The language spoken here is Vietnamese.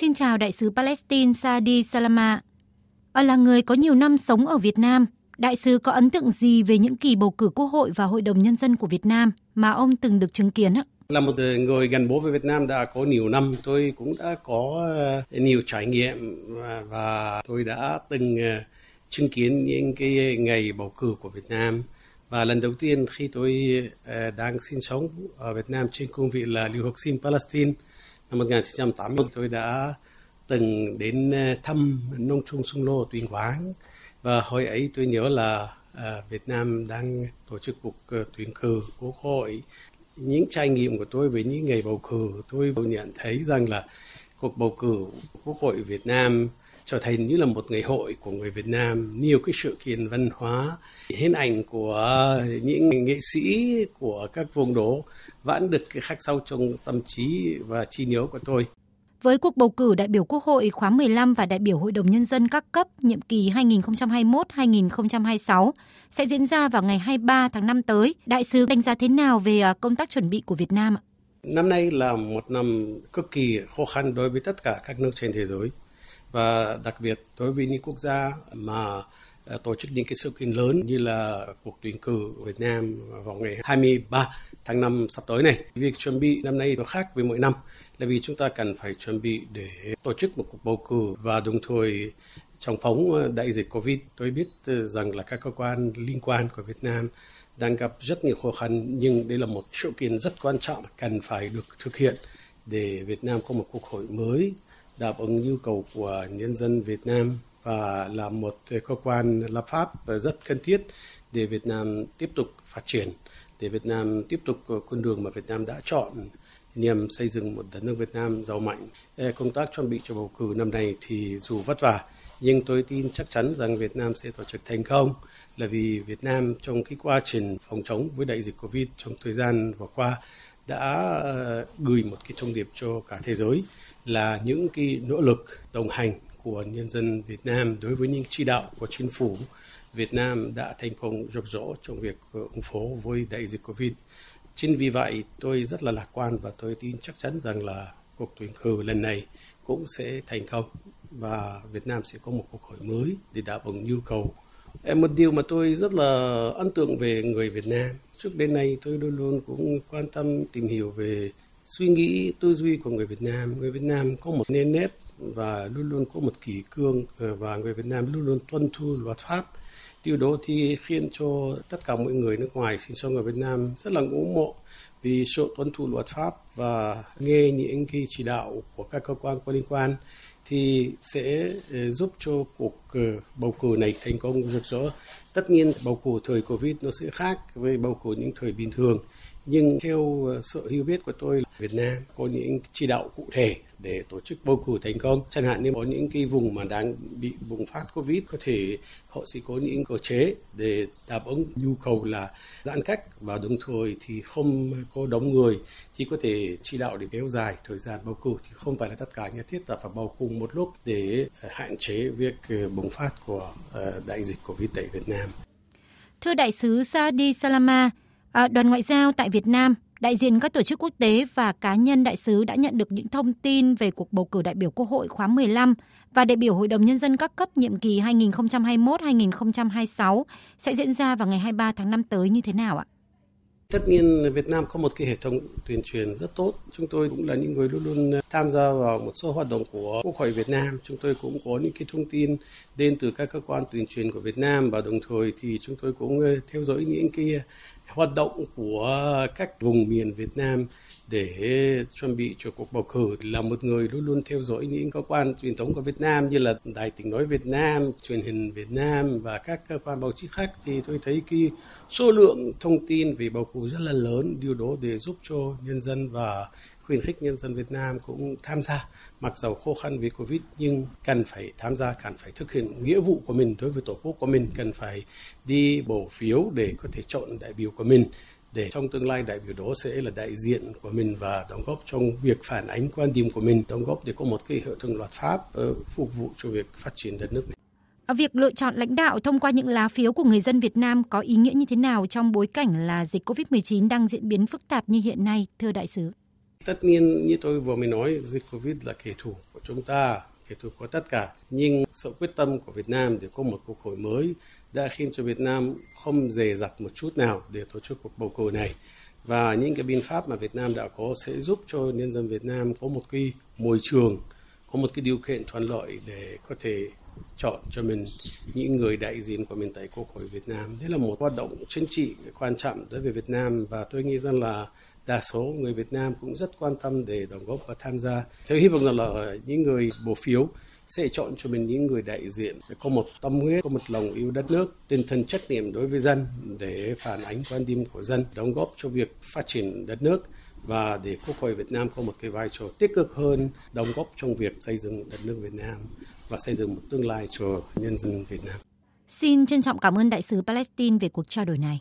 Xin chào Đại sứ Palestine Sadi Salama. Ông là người có nhiều năm sống ở Việt Nam. Đại sứ có ấn tượng gì về những kỳ bầu cử Quốc hội và Hội đồng Nhân dân của Việt Nam mà ông từng được chứng kiến ạ? Là một người gắn bó với Việt Nam đã có nhiều năm, tôi cũng đã có nhiều trải nghiệm và tôi đã từng chứng kiến những cái ngày bầu cử của Việt Nam. Và lần đầu tiên khi tôi đang sinh sống ở Việt Nam trên cương vị là lưu học sinh Palestine năm 1980, tôi đã từng đến thăm nông thôn Sông Lô, Tuyên Quang. Và hồi ấy tôi nhớ là Việt Nam đang tổ chức cuộc tuyển cử Quốc hội. Những trải nghiệm của tôi với những ngày bầu cử, tôi nhận thấy rằng là cuộc bầu cử Quốc hội Việt Nam trở thành như là một ngày hội của người Việt Nam, nhiều cái sự kiện văn hóa, hình ảnh của những nghệ sĩ của các vùng đó vẫn được khắc sâu trong tâm trí và trí nhớ của tôi. Với cuộc bầu cử đại biểu Quốc hội khóa 15 và đại biểu Hội đồng Nhân dân các cấp nhiệm kỳ 2021-2026 sẽ diễn ra vào ngày 23 tháng 5 tới, đại sứ đánh giá thế nào về công tác chuẩn bị của Việt Nam ạ? Năm nay là một năm cực kỳ khó khăn đối với tất cả các nước trên thế giới, và đặc biệt đối với những quốc gia mà tổ chức những cái sự kiện lớn như là cuộc tuyển cử Việt Nam vào ngày 23 tháng 5 sắp tới này. Việc chuẩn bị năm nay nó khác với mỗi năm là vì chúng ta cần phải chuẩn bị để tổ chức một cuộc bầu cử và đồng thời trong phóng đại dịch Covid. Tôi biết rằng là các cơ quan liên quan của Việt Nam đang gặp rất nhiều khó khăn, nhưng đây là một sự kiện rất quan trọng cần phải được thực hiện để Việt Nam có một quốc hội mới đáp ứng nhu cầu của nhân dân Việt Nam và là một cơ quan lập pháp rất cần thiết để Việt Nam tiếp tục phát triển, để Việt Nam tiếp tục con đường mà Việt Nam đã chọn nhằm xây dựng một đất nước Việt Nam giàu mạnh. Công tác chuẩn bị cho bầu cử năm nay thì dù vất vả, nhưng tôi tin chắc chắn rằng Việt Nam sẽ tổ chức thành công, là vì Việt Nam trong cái quá trình phòng chống với đại dịch Covid trong thời gian vừa qua đã gửi một cái thông điệp cho cả thế giới là những cái nỗ lực đồng hành của nhân dân Việt Nam đối với những chỉ đạo của chính phủ Việt Nam đã thành công rực rỡ trong việc ứng phó với đại dịch Covid. Chính vì vậy tôi rất là lạc quan và tôi tin chắc chắn rằng là cuộc tuyển cử lần này cũng sẽ thành công và Việt Nam sẽ có một quốc hội mới để đáp ứng nhu cầu. Một điều mà tôi rất là ấn tượng về người Việt Nam, trước đến nay tôi luôn luôn cũng quan tâm tìm hiểu về suy nghĩ, tư duy của người Việt Nam. Người Việt Nam có một nền nếp và luôn luôn có một kỷ cương, và người Việt Nam luôn luôn tuân thủ luật pháp. Điều đó thì khiến cho tất cả mọi người nước ngoài sinh sống ở Việt Nam rất là ngưỡng mộ vì sự tuân thủ luật pháp và nghe những cái chỉ đạo của các cơ quan có liên quan thì sẽ giúp cho cuộc bầu cử này thành công rực rỡ. Tất nhiên bầu cử thời Covid nó sẽ khác với bầu cử những thời bình thường. Nhưng theo sự hiểu biết của tôi, Việt Nam có những chỉ đạo cụ thể để tổ chức bầu cử thành công. Chẳng hạn như có những cái vùng mà đang bị bùng phát Covid, có thể họ sẽ có những cơ chế để đáp ứng nhu cầu là giãn cách và đồng thời thì không có đông người, thì có thể chỉ đạo để kéo dài thời gian bầu cử, thì không phải là tất cả nhất thiết là phải bầu cùng một lúc để hạn chế việc bùng phát của đại dịch Covid tại Việt Nam. Thưa Đại sứ Sadi Salama, Đoàn ngoại giao tại Việt Nam, đại diện các tổ chức quốc tế và cá nhân đại sứ đã nhận được những thông tin về cuộc bầu cử đại biểu Quốc hội khóa 15 và đại biểu Hội đồng Nhân dân các cấp nhiệm kỳ 2021-2026 sẽ diễn ra vào ngày 23 tháng 5 tới như thế nào ạ? Tất nhiên Việt Nam có một cái hệ thống tuyên truyền rất tốt. Chúng tôi cũng là những người luôn luôn tham gia vào một số hoạt động của Quốc hội Việt Nam. Chúng tôi cũng có những cái thông tin đến từ các cơ quan tuyên truyền của Việt Nam và đồng thời thì chúng tôi cũng theo dõi những cái hoạt động của các vùng miền Việt Nam để chuẩn bị cho cuộc bầu cử. Là một người luôn luôn theo dõi những cơ quan truyền thống của Việt Nam như là Đài Tiếng nói Việt Nam, Truyền hình Việt Nam và các cơ quan báo chí khác, thì tôi thấy cái số lượng thông tin về bầu cử rất là lớn. Điều đó để giúp cho nhân dân và khuyến khích nhân dân Việt Nam cũng tham gia, mặc dầu khó khăn vì Covid nhưng cần phải tham gia, cần phải thực hiện nghĩa vụ của mình đối với tổ quốc của mình, cần phải đi bỏ phiếu để có thể chọn đại biểu của mình, để trong tương lai đại biểu đó sẽ là đại diện của mình và đóng góp trong việc phản ánh quan điểm của mình, đóng góp để có một cái hệ thống luật pháp phục vụ cho việc phát triển đất nước này. Việc lựa chọn lãnh đạo thông qua những lá phiếu của người dân Việt Nam có ý nghĩa như thế nào trong bối cảnh là dịch Covid-19 đang diễn biến phức tạp như hiện nay, thưa đại sứ? Tất nhiên như tôi vừa mới nói, dịch Covid là kẻ thù của chúng ta, kẻ thù của tất cả. Nhưng sự quyết tâm của Việt Nam để có một cuộc hội mới đã khiến cho Việt Nam không dè dặt một chút nào để tổ chức cuộc bầu cử này. Và những cái biện pháp mà Việt Nam đã có sẽ giúp cho nhân dân Việt Nam có một cái môi trường, có một cái điều kiện thuận lợi để có thể chọn cho mình những người đại diện của mình tại Quốc hội Việt Nam. Đây là một hoạt động chính trị quan trọng đối với Việt Nam và tôi nghĩ rằng là đa số người Việt Nam cũng rất quan tâm để đóng góp và tham gia. Tôi hy vọng rằng là những người bỏ phiếu sẽ chọn cho mình những người đại diện có một tâm huyết, có một lòng yêu đất nước, tinh thần trách nhiệm đối với dân để phản ánh quan điểm của dân, đóng góp cho việc phát triển đất nước và để Quốc hội Việt Nam có một cái vai trò tích cực hơn, đóng góp trong việc xây dựng đất nước Việt Nam và xây dựng một tương lai cho nhân dân Việt Nam. Xin trân trọng cảm ơn Đại sứ Palestine về cuộc trao đổi này.